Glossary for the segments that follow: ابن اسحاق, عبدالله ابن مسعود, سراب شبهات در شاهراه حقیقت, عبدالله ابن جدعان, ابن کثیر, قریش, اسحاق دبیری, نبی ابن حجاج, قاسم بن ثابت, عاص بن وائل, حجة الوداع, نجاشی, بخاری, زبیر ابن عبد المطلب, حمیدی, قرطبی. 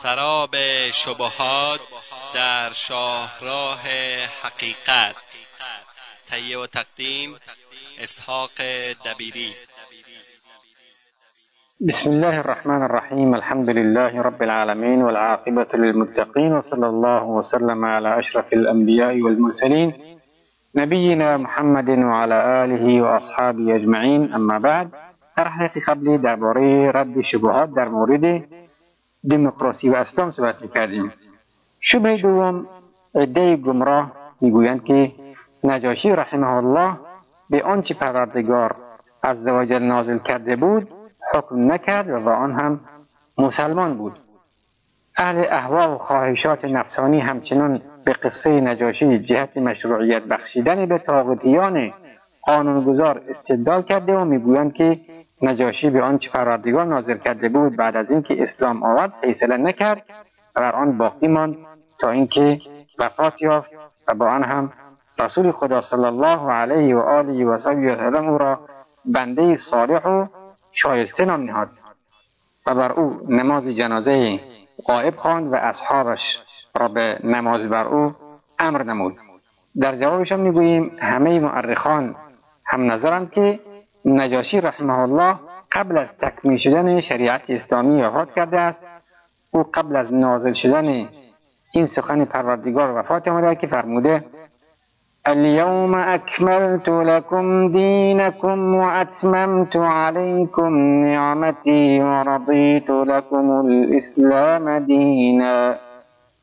سراب شبهات در شاهراه حقیقت. تهیه و تقدیم اسحاق دبیری. بسم الله الرحمن الرحیم. الحمد لله رب العالمین والعاقبة للمتقین وصلی الله وسلم علی اشرف الانبیاء والمرسلین نبینا محمد وعلى آله و اصحابه اجمعین. اما بعد، طرح قبلی درباره رد شبهات در مورد دموکراسی و اسلام صحبت می‌کردیم. شبهه دوم، عده گمراه میگویند که نجاشی رحمه الله به آنچه پروردگار عزوجل نازل کرده بود حکم نکرد و آن هم مسلمان بود. اهل اهوا و خواهشات نفسانی همچنان به قصه نجاشی جهت مشروعیت بخشیدن به طاغوتیان قانونگذار استدلال کرده و میگویند که نجاشی به آنچه پروردگار نازل کرده بود بعد از اینکه اسلام آورد فیصله نکرد و بر آن باقی ماند تا اینکه وفات یافت و با آن هم رسول خدا صلی الله علیه و آله و سلم او را بنده صالح و شایسته نام نهاد و بر او نماز جنازه غائب خواند و اصحابش را به نماز بر او امر نمود. در جوابش هم میگوییم همه مورخان هم نظرند که نجاشی رحمه الله قبل از تکمیل شدن شریعت اسلامی وفات کرده است. او قبل از نازل شدن این سخن پروردگار وفات آمده که فرموده: الیوم اکملت لکم دینکم و اتممت علیکم نعمتی و رضیت لکم الاسلام دینا.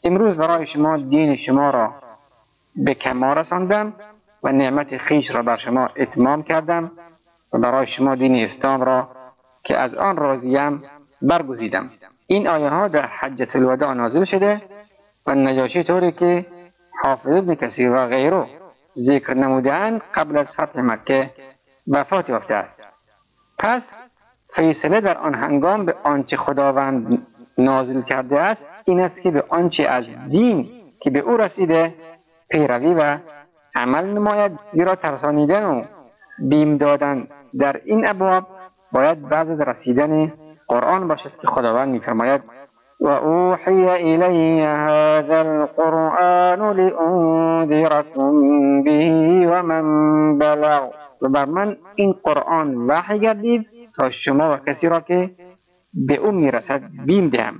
امروز برای شما دین شما را به کمال رساندم و نعمت خیش را بر شما اتمام کردم و برای شما دین اسلام را که از آن راضیم برگزیدم. این آیه ها در حجة الوداع نازل شده و نجاشی طوری که حافظ ابن کثیر و غیره ذکر نموده‌اند قبل از فتح مکه وفات یافته است. پس فیصله در آن هنگام به آنچه خداوند نازل کرده است این است که به آنچه از دین که به او رسیده پیروی و عمل نماید، زیرا ترسانیدن و بیم دادن در این ابواب باید بعد از رسیدن قرآن باشد که خداوند می‌فرماید: و اوحی الی هذا القرآن لأنذركم به و من بلغ. و بر من این قرآن وحی گردید تا شما و کسی را که به او میرسد بیم دهم.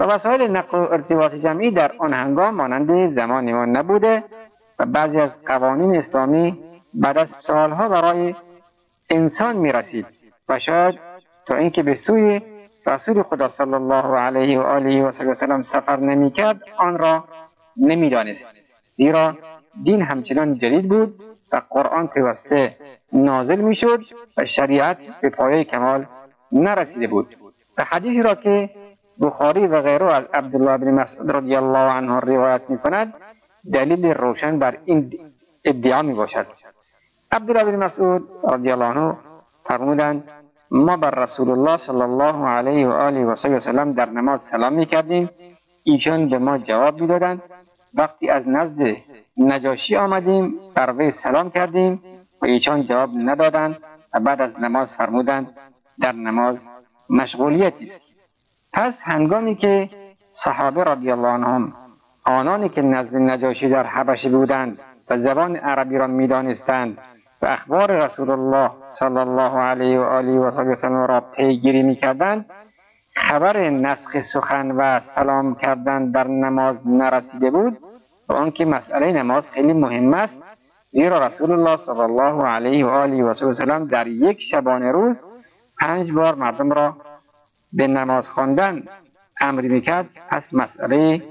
و وسایل نقل و ارتباط جمعی در آن هنگام مانند زمان ما نبوده و بعضی از قوانین اسلامی بعد از سالها برای انسان میرسید و شاید تا اینکه به سوی رسول خدا صلی الله علیه و آله و سلم سفر نمیکرد آن را نمیدانست، زیرا دین همچنان جدید بود و قرآن پیوسته نازل میشد و شریعت به پایه کمال نرسیده بود. و حدیثی را که بخاری و غیره از عبدالله ابن مسعود رضی الله عنه روایت میکند دلیل روشن بر این ادعا میباشد. عبدالله ابن مسعود رضی الله عنه فرمودند: ما بر رسول الله صلی الله علیه و آله و سلم در نماز سلام میکردیم، ایشان به ما جواب میدادند. وقتی از نزد نجاشی آمدیم بر وی سلام کردیم و ایشان جواب ندادند و بعد از نماز فرمودند: در نماز مشغولیتی. پس هنگامی که صحابه رضی الله عنهم، آنانی که نزد نجاشی در حبشه بودند و زبان عربی را میدانستند و اخبار رسول الله صلی الله علیه و آله و سلم را پیگیری میکردند، خبر نسخ سخن و سلام کردن در نماز نرسیده بود و آنکه مسئله نماز خیلی مهم است، زیرا رسول الله صلی الله علیه و آله و سلم در یک شبانه روز 5 بار مردم را به نماز خواندن امر میکرد. پس مسئله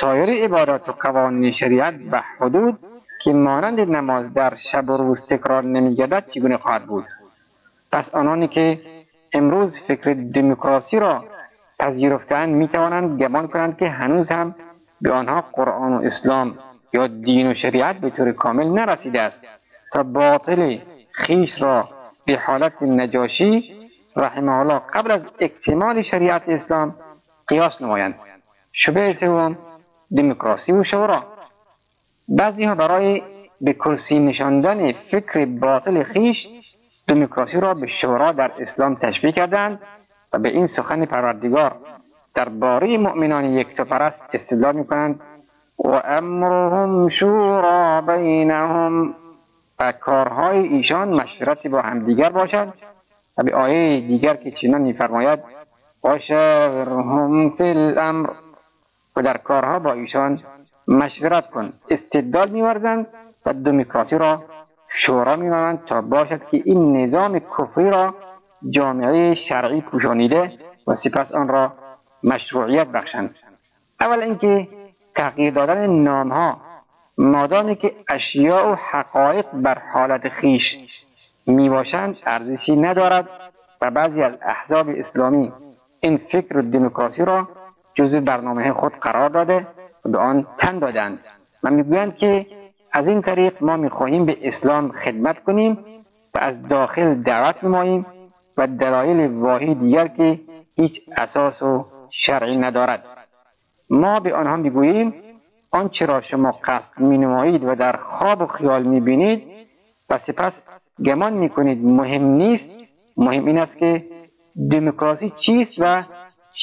سایر عبادات و قوانین شریعت به حدود که مانند نماز در شب و روز تکرار نمیگردد چگونه خواهد بود؟ پس آنانی که امروز فکر دموکراسی را پذیرفتند میتوانند گمان کنند که هنوز هم به آنها قرآن و اسلام یا دین و شریعت به طور کامل نرسیده است تا باطل خیش را به حالت نجاشی رحمه الله قبل از اکتمال شریعت اسلام قیاس نمایند. شبهه سوم، دموکراسی و شورا. بعضی ها برای به کرسی نشاندن فکر باطل خیش دموکراسی را به شورا در اسلام تشبیه کردند و به این سخن پروردگار درباره مؤمنان یکتاپرست استدلال میکنند و امرهم شورا بینهم و کارهای ایشان مشورت با همدیگر باشد و به آیه دیگر که چنان میفرماید و شاورهم فی الامر و در کارها با ایشان مشورت کن. استدلال می‌آورند و دموکراسی را شورا می‌نامند تا باشد که این نظام کفری را جامعه شرعی پوشانیده و سپس آن را مشروعیت بخشند. اول اینکه تغییر دادن نامها مادامی که اشیاء و حقایق بر حالت خیش میباشند ارزشی ندارد و بعضی از احزاب اسلامی این فکر دموکراسی را جزء برنامه خود قرار داده و به آن تن دادند و میگویند که از این طریق ما میخواهیم به اسلام خدمت کنیم و از داخل دعوت نماییم و دلایل واهی دیگر که هیچ اساس و شرعی ندارد. ما به آنها میگوییم آنچه را شما قصد مینمایید و در خواب و خیال میبینید و سپس گمان میکنید مهم نیست، مهم این است که دموکراسی چیست و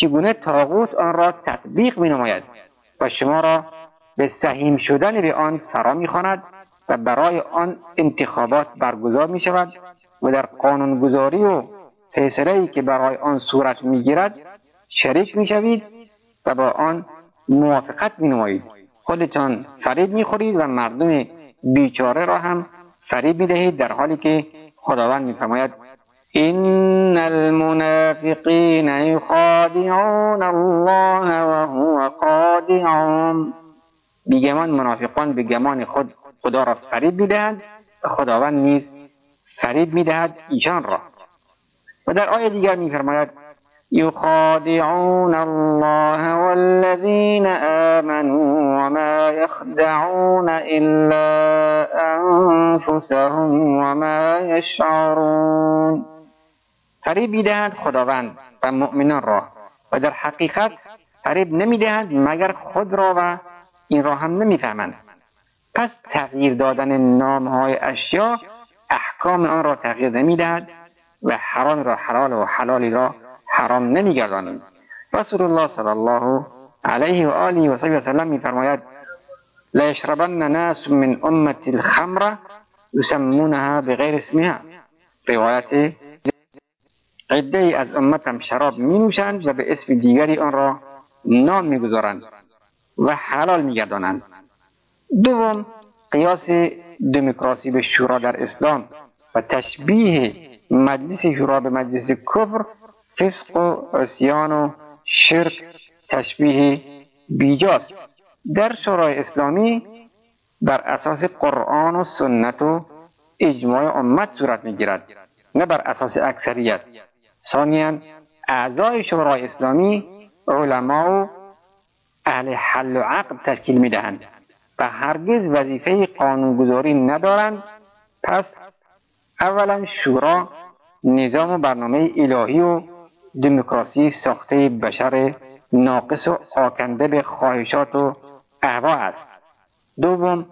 چگونه طاغوت آن را تطبیق مینماید و شما را به سهیم شدن به آن فرا میخواند و برای آن انتخابات برگزار میشود و در قانونگذاری و فیصله‌ای که برای آن صورت میگیرد شریک میشوید و با آن موافقت مینمایید. خودتان فریب میخورید و مردم بیچاره را هم فریب میدهید، در حالی که خداوند میفرماید ان المنافقین یخادعون الله و هو خادعهم. بیگمان منافقان به گمان خود خدا را فریب میدهند، خداوند نیز فریب میدهد ایشان را. و در آیه دیگر میفرماید یخادعون الله والذین آمنوا وما یخدعون الا انفسهم وما یشعرون. فریب میدهند خداوند و مؤمنان را و در حقیقت فریب نمیدهند مگر خود را و این را هم نمیفهمند. پس تغییر دادن نامهای اشیا احکام آن را تغییر نمیدهد و حرام را حلال و حلالی را حرام نمیگردانند. رسول الله صلی الله علیه و آله و صحبه وسلم میفرماید لا یشربن ناس من امتی الخمر یسمونها بغیر اسمها. روایت عده‌ای از امتم شراب می نوشند و به اسم دیگری آن را نام میگذارند و حلال میگردانند. دوم، قیاس دموکراسی به شورا در اسلام و تشبیه مجلس شورا به مجلس کفر، فسق و عصیان و شرک تشبیه بیجاست. در شورای اسلامی بر اساس قرآن و سنت و اجماع امت صورت میگیرد، نه بر اساس اکثریت. ثانیاً اعضای شورای اسلامی علما و اهل حل و عقد تشکیل میدهند و هرگز وظیفه قانونگذاری ندارند. پس اولا شورا نظام و برنامه الهی و دموکراسی ساخته بشر ناقص و آکنده به خواهشات و اهوا است. دوم،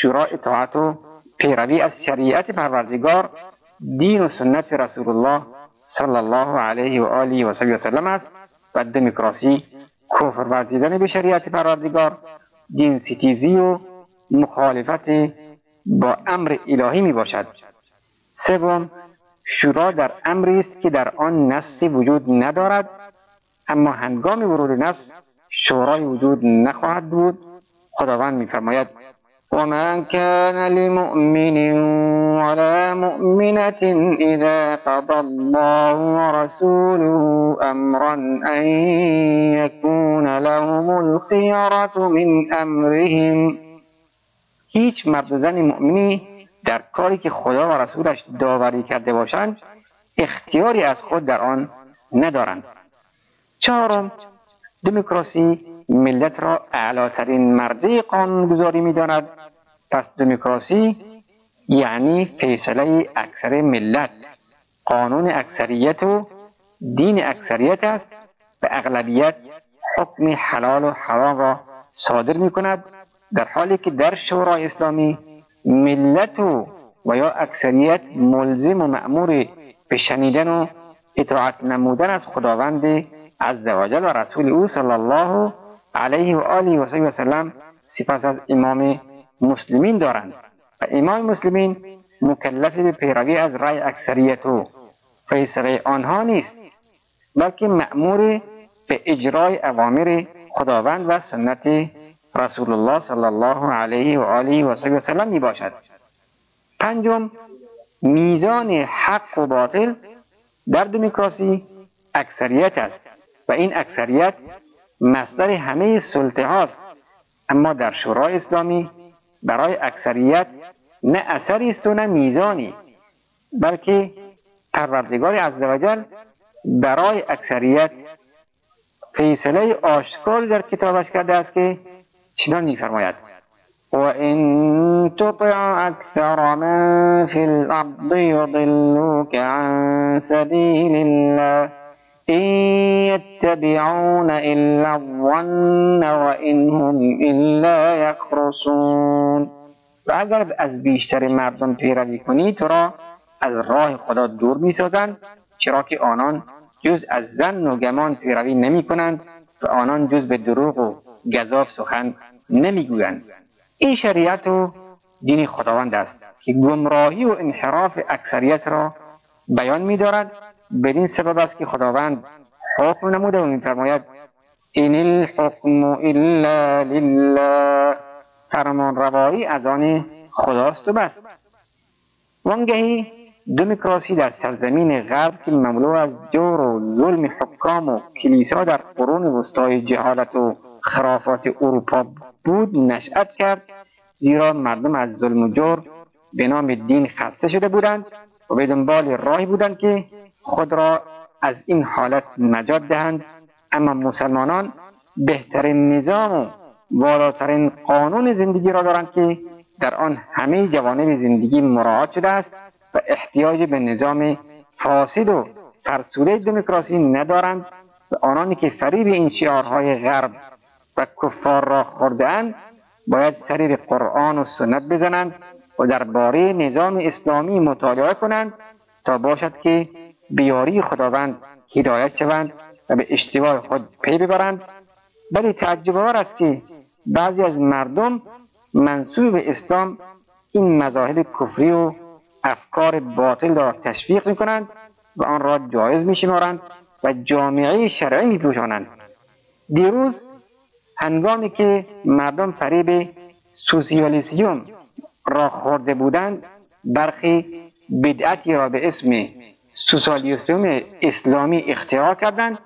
شورا اطاعت و پیروی از شریعت پروردگار، دین و سنت رسول الله صلی الله علیه و آله و صحبه وسلم است و دموکراسی کفر ورزیدن به شریعت پروردگار، دین ستیزی و مخالفت با امر الهی می باشد. سوم، شورا در امری است که در آن نصی وجود ندارد، اما هنگام ورود نص شورای وجود نخواهد بود. خداوند می‌فرماید وما كان لمؤمن ولا مؤمنة اذا قضى الله ورسوله امرا ان يكون لهم الخيرة من امرهم. هیچ مرد و زن مؤمنی در کاری که خدا و رسولش داوری کرده باشند اختیاری از خود در آن ندارند. چهارم، دموکراسی ملت را اعلاترین مرده قانونگذاری می داند. پس دموکراسی یعنی فیصله اکثر ملت، قانون اکثریت و دین اکثریت است و اغلبیت حکم حلال و حرام را صادر می کند، در حالی که در شورای اسلامی ملت و یا اکثریت ملزم و مأمور به شنیدن و اطاعت نمودن از خداوند عز و جل و رسول او صلی الله علیه و آله و سلم سپس از امام مسلمین دارند و امام مسلمین مکلف به پیروی از رأی اکثریت و فیصله آنها نیست، بلکه مأمور به اجرای اوامر خداوند و سنت رسول الله صلی الله علیه و آله و سلم می باشد. پنجم، میزان حق و باطل در دموکراسی اکثریت است و این اکثریت مصدر همه سلطه هاست، اما در شورای اسلامی برای اکثریت نه اثری است و نه میزانی، بلکه پروردگار عزوجل برای اکثریت فیصله آشکار در کتابش کرده است که چنان می‌فرماید: وَإِن تُطِعْ أَكْثَرَ مَن فِي الْأَرْضِ يُضِلُّوكَ عَن سَبِيلِ اللَّهِ إِن يَتَّبِعُونَ إِلَّا الظَّنَّ وَإِنْ هُمْ إِلَّا يَخْرُصُونَ. و اگر از بیشتر مردم پیروی کنی تو را از راه خدا دور می‌سازند، چرا که آنان جز از ظن و گمان پیروی نمی‌کنند و آنان جز به دروغ و گزاف سخن نمی‌گویند. این شریعت و دین خداوند است که گمراهی و انحراف اکثریت را بیان می‌دارد. بدین سبب است که خداوند حکم نموده و می‌فرماید: این الحکم الا لله، فرمان روایی از آن خداست و بس. وانگهی دموکراسی در سرزمین غرب که مملو از جور و ظلم حکام و کلیسا در قرون وسطای جهالت و خرافات اروپا بود نشأت کرد، زیرا مردم از ظلم و جور به نام دین خسته شده بودند و به دنبال راهی بودند که خود را از این حالت نجات دهند. اما مسلمانان بهترین نظام و والاترین قانون زندگی را دارند که در آن همه جوانب زندگی مراعات شده است و احتیاج به نظام فاسد و فرسوده دموکراسی ندارند و آنانی که فریب این شعارهای غرب و کفار را خورده‌اند باید سری به قرآن و سنت بزنند و درباره نظام اسلامی مطالعه کنند تا باشد که به یاری خداوند هدایت شوند و به اشتباه خود پی ببرند. بلی تعجب‌آور است که بعضی از مردم منسوب به اسلام این مذاهب کفری و افکار باطل را تشویق می‌کنند و آن را جایز می‌شمارند و جامعه شرعی می‌پوشانند. دیروز هنگامی که مردم فریب سوسیالیسم را خورده بودند، برخی بدعتی را به اسم سوسیالیسم اسلامی اختراع کردند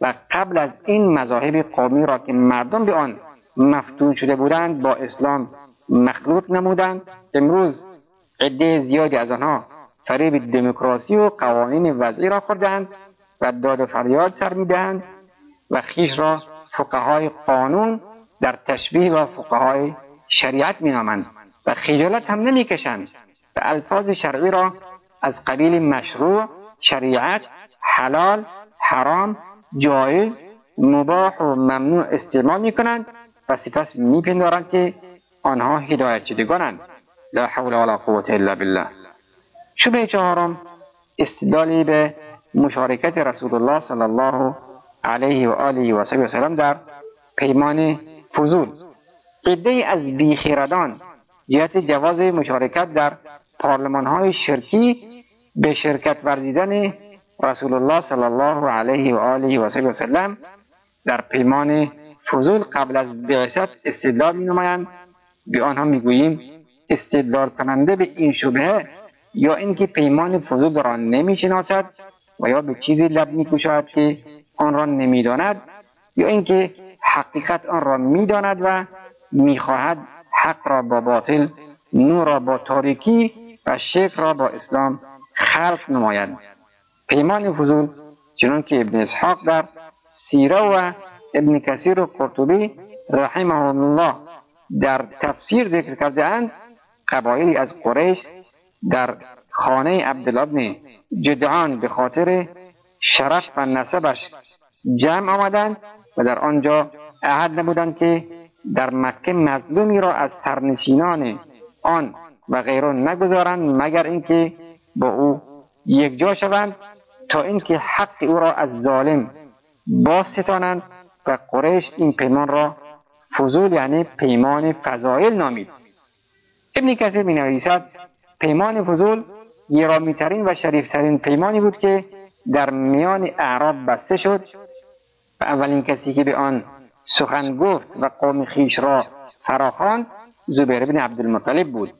و قبل از این مذاهب قومی را که مردم به آن مفتون شده بودند با اسلام مخلوط نمودند. امروز عده زیادی از آنها فریب دموکراسی و قوانین وضعی را خورده‌اند و داد و فریاد سر می‌دهند و خیش را فقهای قانون در تشبیه با فقهای شریعت می‌نامند و خجالت هم نمی‌کشند و الفاظ شرعی را از قبیل مشروع، شریعت، حلال، حرام، جایز، مباح و ممنوع استعمال می‌کنند و سپس می‌پندارند که آنها هدایت شدگانند. لا حول ولا قوة الا بالله. شبهه چهارم، استدلالی به مشارکت رسول الله صلی الله علیه و آله و سلم در پیمان فضول. عده‌ای از بیخردان جهت جواز مشارکت در پارلمان‌های شرکی به شرکت ورزیدن رسول الله صلی الله علیه و آله و سلم در پیمان فضول قبل از بعثت استدلال می‌نمایند. به آنها می‌گوییم استدلال کننده به این شبهه یا اینکه پیمان فضول را نمی‌شناسد و یا به چیزی لب می‌گشاید که آن را نمی‌داند، یا اینکه حقیقت آن را می‌داند و می‌خواهد حق را با باطل، نور را با تاریکی و شرک را با اسلام خلف نماید. پیمان فضول چنان که ابن اسحاق در سیره و ابن کثیر و قرطبی رحمهم الله در تفسیر ذکر کرده اند، قبایلی از قریش در خانه عبدالله ابن جدعان به خاطر شرف و نسبش جمع آمدند و در آنجا عهد نبودند که در مکه مظلومی را از سرنشینان آن و غیره نگذارند مگر اینکه با او یک جا شوند، تا اینکه حق او را از ظالم باز ستانند و قریش این پیمان را فضول یعنی پیمان فضائل نامید. ابن کثیر می‌نویسد پیمان فضول گرامی‌ترین و شریفترین پیمانی بود که در میان اعراب بسته شد و اولین کسی که به آن سخن گفت و قوم خیش را فراخواند زبیر ابن عبد المطلب بود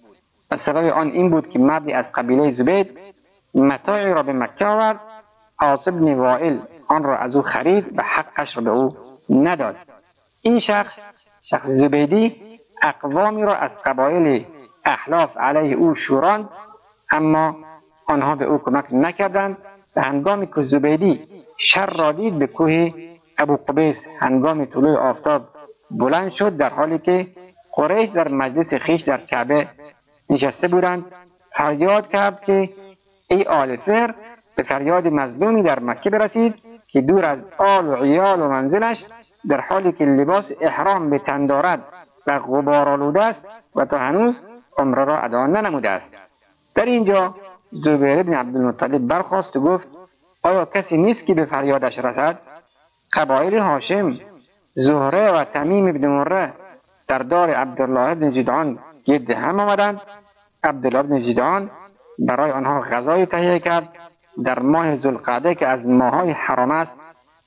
و سبب آن این بود که مردی از قبیله زبیر متاعی را به مکه آورد، عاص بن وائل آن را از او خرید و حقش را به او نداد. این شخص زبیدی اقوامی را از قبایل احلاف علیه او شوراند، اما آنها به او کمک نکردند و هنگامی که زبیدی شر را دید به کوه ابو قبیس هنگام طلوع آفتاب بلند شد، در حالی که قریش در مجلس خیش در کعبه نشسته بودند فریاد کرد که ای آل سحر، به فریاد مظلومی در مکه برسید که دور از آل و عیال و منزلش در حالی که لباس احرام به تن دارد و غبارآلوده است و تا هنوز عمره را ادا ننموده است. در اینجا زبیر بن عبد المطلب برخاست و گفت آیا کسی نیست که به فریادش رسد؟ قبایل هاشم، زهره و تمیم ابن مره در دار عبدالله ابن جدعان گرد هم آمدند. عبدالله ابن جدعان برای آنها غذای تهیه کرد. در ماه ذوالقعده که از ماهای حرام است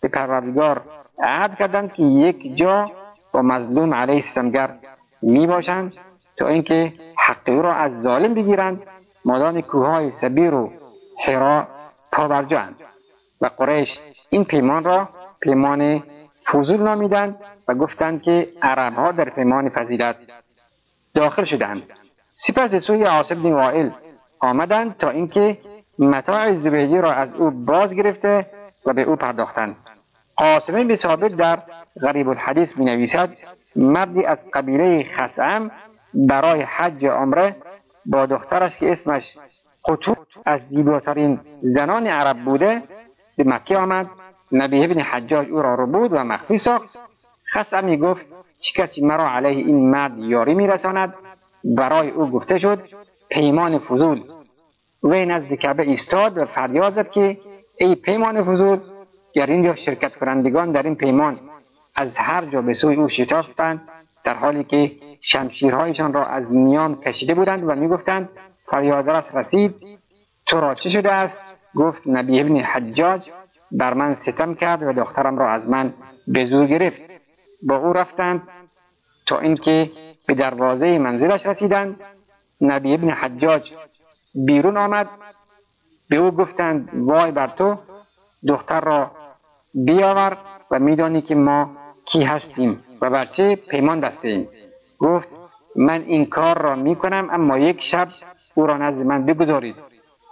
به پروردگار عهد کردند که یک جا با مظلوم علیه ستمگر می باشند تا اینکه حق او را از ظالم بگیرند، مادان کوههای سبیر و حرا تا برجاند. و قریش این پیمان را پیمان فضول نامیدند و گفتند که عرب ها در پیمان فضیلت داخل شدند. سپس از سوی عاص بن وائل آمدند تا اینکه متاع زبیدی را از او باز گرفته و به او پرداختند. قاسم بن ثابت در غریب الحدیث می نویسد مردی از قبیله خثعم برای حج عمره با دخترش که اسمش قطوع از زیباترین زنان عرب بوده به مکه آمد. نبی ابن حجاج او را ربود و مخفی ساخت. خثعم می گفت چه کسی مرا علیه این مرد یاری می رساند؟ برای او گفته شد پیمان فضول. وی نزد کعبه ایستاد و فریاد زد که ای پیمان فضول، گر اینجا شرکت کنندگان در این پیمان از هر جا به سوی او شتافتند در حالی که شمشیرهایشان را از میان کشیده بودند و میگفتند فریادرس رسید، تو را چه شده است؟ گفت نبی ابن حجاج بر من ستم کرد و دخترم را از من به زور گرفت. با او رفتند تا اینکه به دروازه منزلش رسیدند. نبی ابن حجاج بیرون آمد، به او گفتند وای بر تو، دختر را بیاور و میدانی که ما کی هستیم و بر چه پیمان بسته‌ایم. گفت من این کار را میکنم، اما یک شب او را نزد من بگذارید.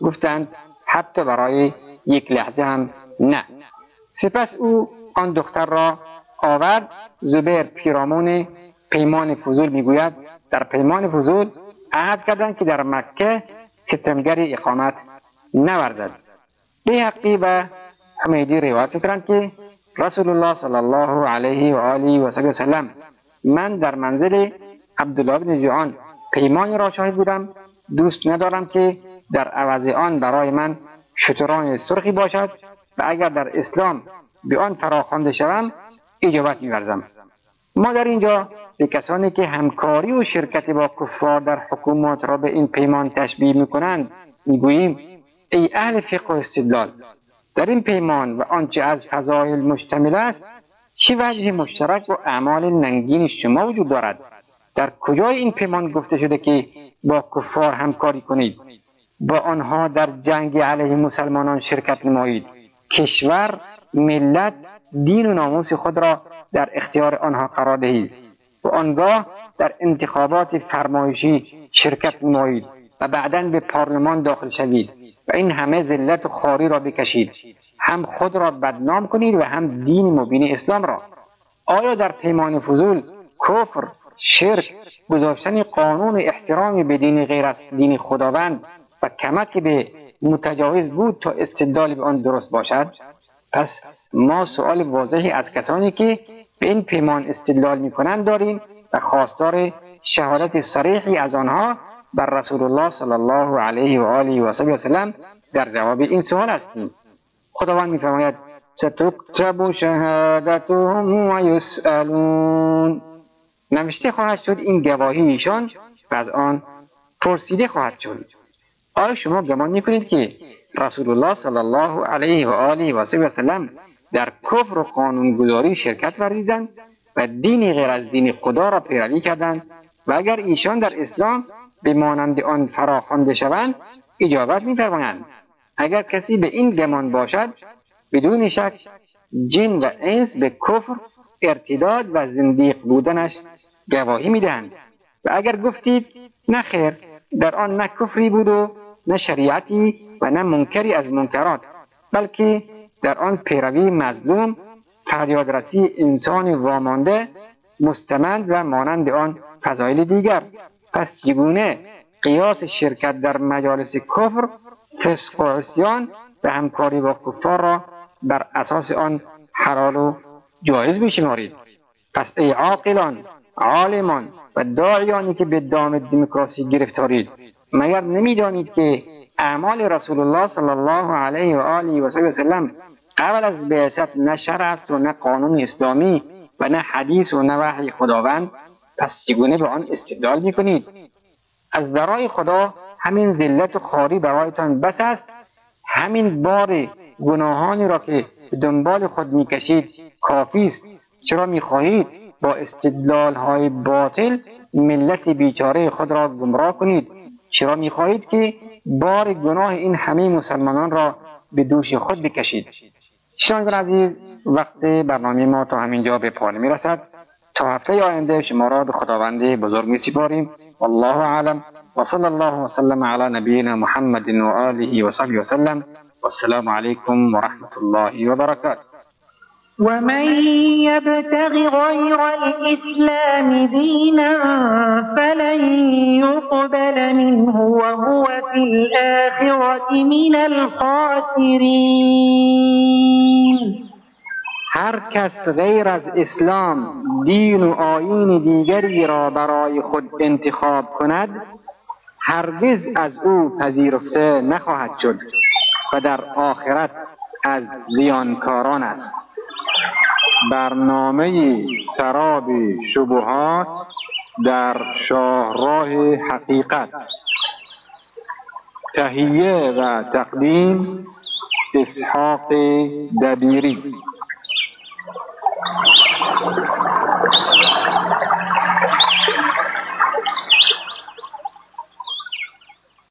گفتند حتی برای یک لحظه هم نه. سپس او آن دختر را آورد. زبیر پیرامون پیمان فضول میگوید در پیمان فضول عهد کردند که در مکه ستمگری اقامت نورزد. به حقی و حمیدی روایت میکنند که رسول الله صلی الله علیه و آله و سلم من در منزل عبدالله ابن جدعان پیمانی را شاهد بودم، دوست ندارم که در عوض آن برای من شتران سرخی باشد و اگر در اسلام به آن فراخوانده شوم اجابت می‌ورزم. ما در اینجا به کسانی که همکاری و شرکت با کفار در حکومت را به این پیمان تشبیه میکنند میگوییم ای اهل فقه و استدلال، در این پیمان و آنچه از فضایل مشتمل است چه وجه مشترک و اعمال ننگین شما وجود دارد؟ در کجای این پیمان گفته شده که با کفار همکاری کنید، با آنها در جنگ علیه مسلمانان شرکت نمایید، کشور، ملت، دین و ناموس خود را در اختیار آنها قرار دهید و آنگاه در انتخابات فرمایشی شرکت نمایید و بعداً به پارلمان داخل شوید و این همه ذلت و خواری را بکشید، هم خود را بدنام کنید و هم دین مبین اسلام را. آیا در پیمان فضول کفر، شرک، گذاشتن قانون احترام به دین غیر از دین خداوند و کمک به متجاوز بود تا استدلال به آن درست باشد؟ پس ما سؤال واضحی از کسانی که به این پیمان استدلال می‌کنند داریم و خواستار شهادت صریحی از آنها بر رسول الله صلی الله علیه و آله و سلم در جواب این سوال هستیم. خداوند می‌فرماید ستكتب شهادتهم و یسألون. نوشته خواهد شد این گواهی ایشان و از آن پرسیده خواهد شد. آیا شما گمان نکنید که رسول الله صلی الله علیه و آله و سلم در کفر و قانونگذاری شرکت ورزیدند و دین غیر از دین خدا را پیروی کردند و اگر ایشان در اسلام به مانند آن فراخوانده شوند اجابت می‌فرمایند؟ اگر کسی به این گمان باشد بدون شک جن و انس به کفر، ارتداد و زندیق بودنش گواهی می‌دهند. و اگر گفتید نه خیر، در آن نه کفری بود و نه شریعتی و نه منکری از منکرات، بلکه در آن پیروی مظلوم، فریادرسی انسان وامانده مستمند و مانند آن فضایل دیگر. پس چگونه قیاس شرکت در مجالس کفر، فسق و عصیان و همکاری با کفار را بر اساس آن حلال و جایز می‌شمارید؟ پس ای عاقلان، عالمان و داعیانی که به دام دموکراسی گرفتارید، مگر نمی‌دانید که اعمال رسول الله صلی الله علیه و آله و سلم قبل از بعثت نه شرع و نه قانون اسلامی و نه حدیث و نه وحی خداوند؟ پس چگونه به آن استدلال می‌کنید؟ از ذرای خدا همین ذلت و خواری برایتان بس است. همین بار گناهانی را که دنبال خود می‌کشید کافی است. چرا می‌خواهید با استدلال‌های باطل ملت بیچاره خود را گمراه کنید؟ چرا می‌خواهید که بار گناه این همه مسلمانان را به دوش خود بکشید؟ شنوندگان عزیز، وقت برنامه ما تا همینجا به پایان می‌رسد. تا هفته آینده شما را به خداوند بزرگ می‌سپاریم. والله اعلم. وصلى الله وسلم على نبينا محمد وآله وصحبه وسلم، والسلام عليكم ورحمة الله وبركاته. ومن يبتغ غير الإسلام دينا فلن يقبل منه وهو في الآخرة من الخاسرين. هر کس غیر از اسلام دین و آیین دیگری را برای خود انتخاب کند هرگز از او پذیرفته نخواهد شد و در آخرت از زیانکاران است. برنامه سراب شبهات در شاهراه حقیقت، تهیه و تقدیم اسحاق دبیری.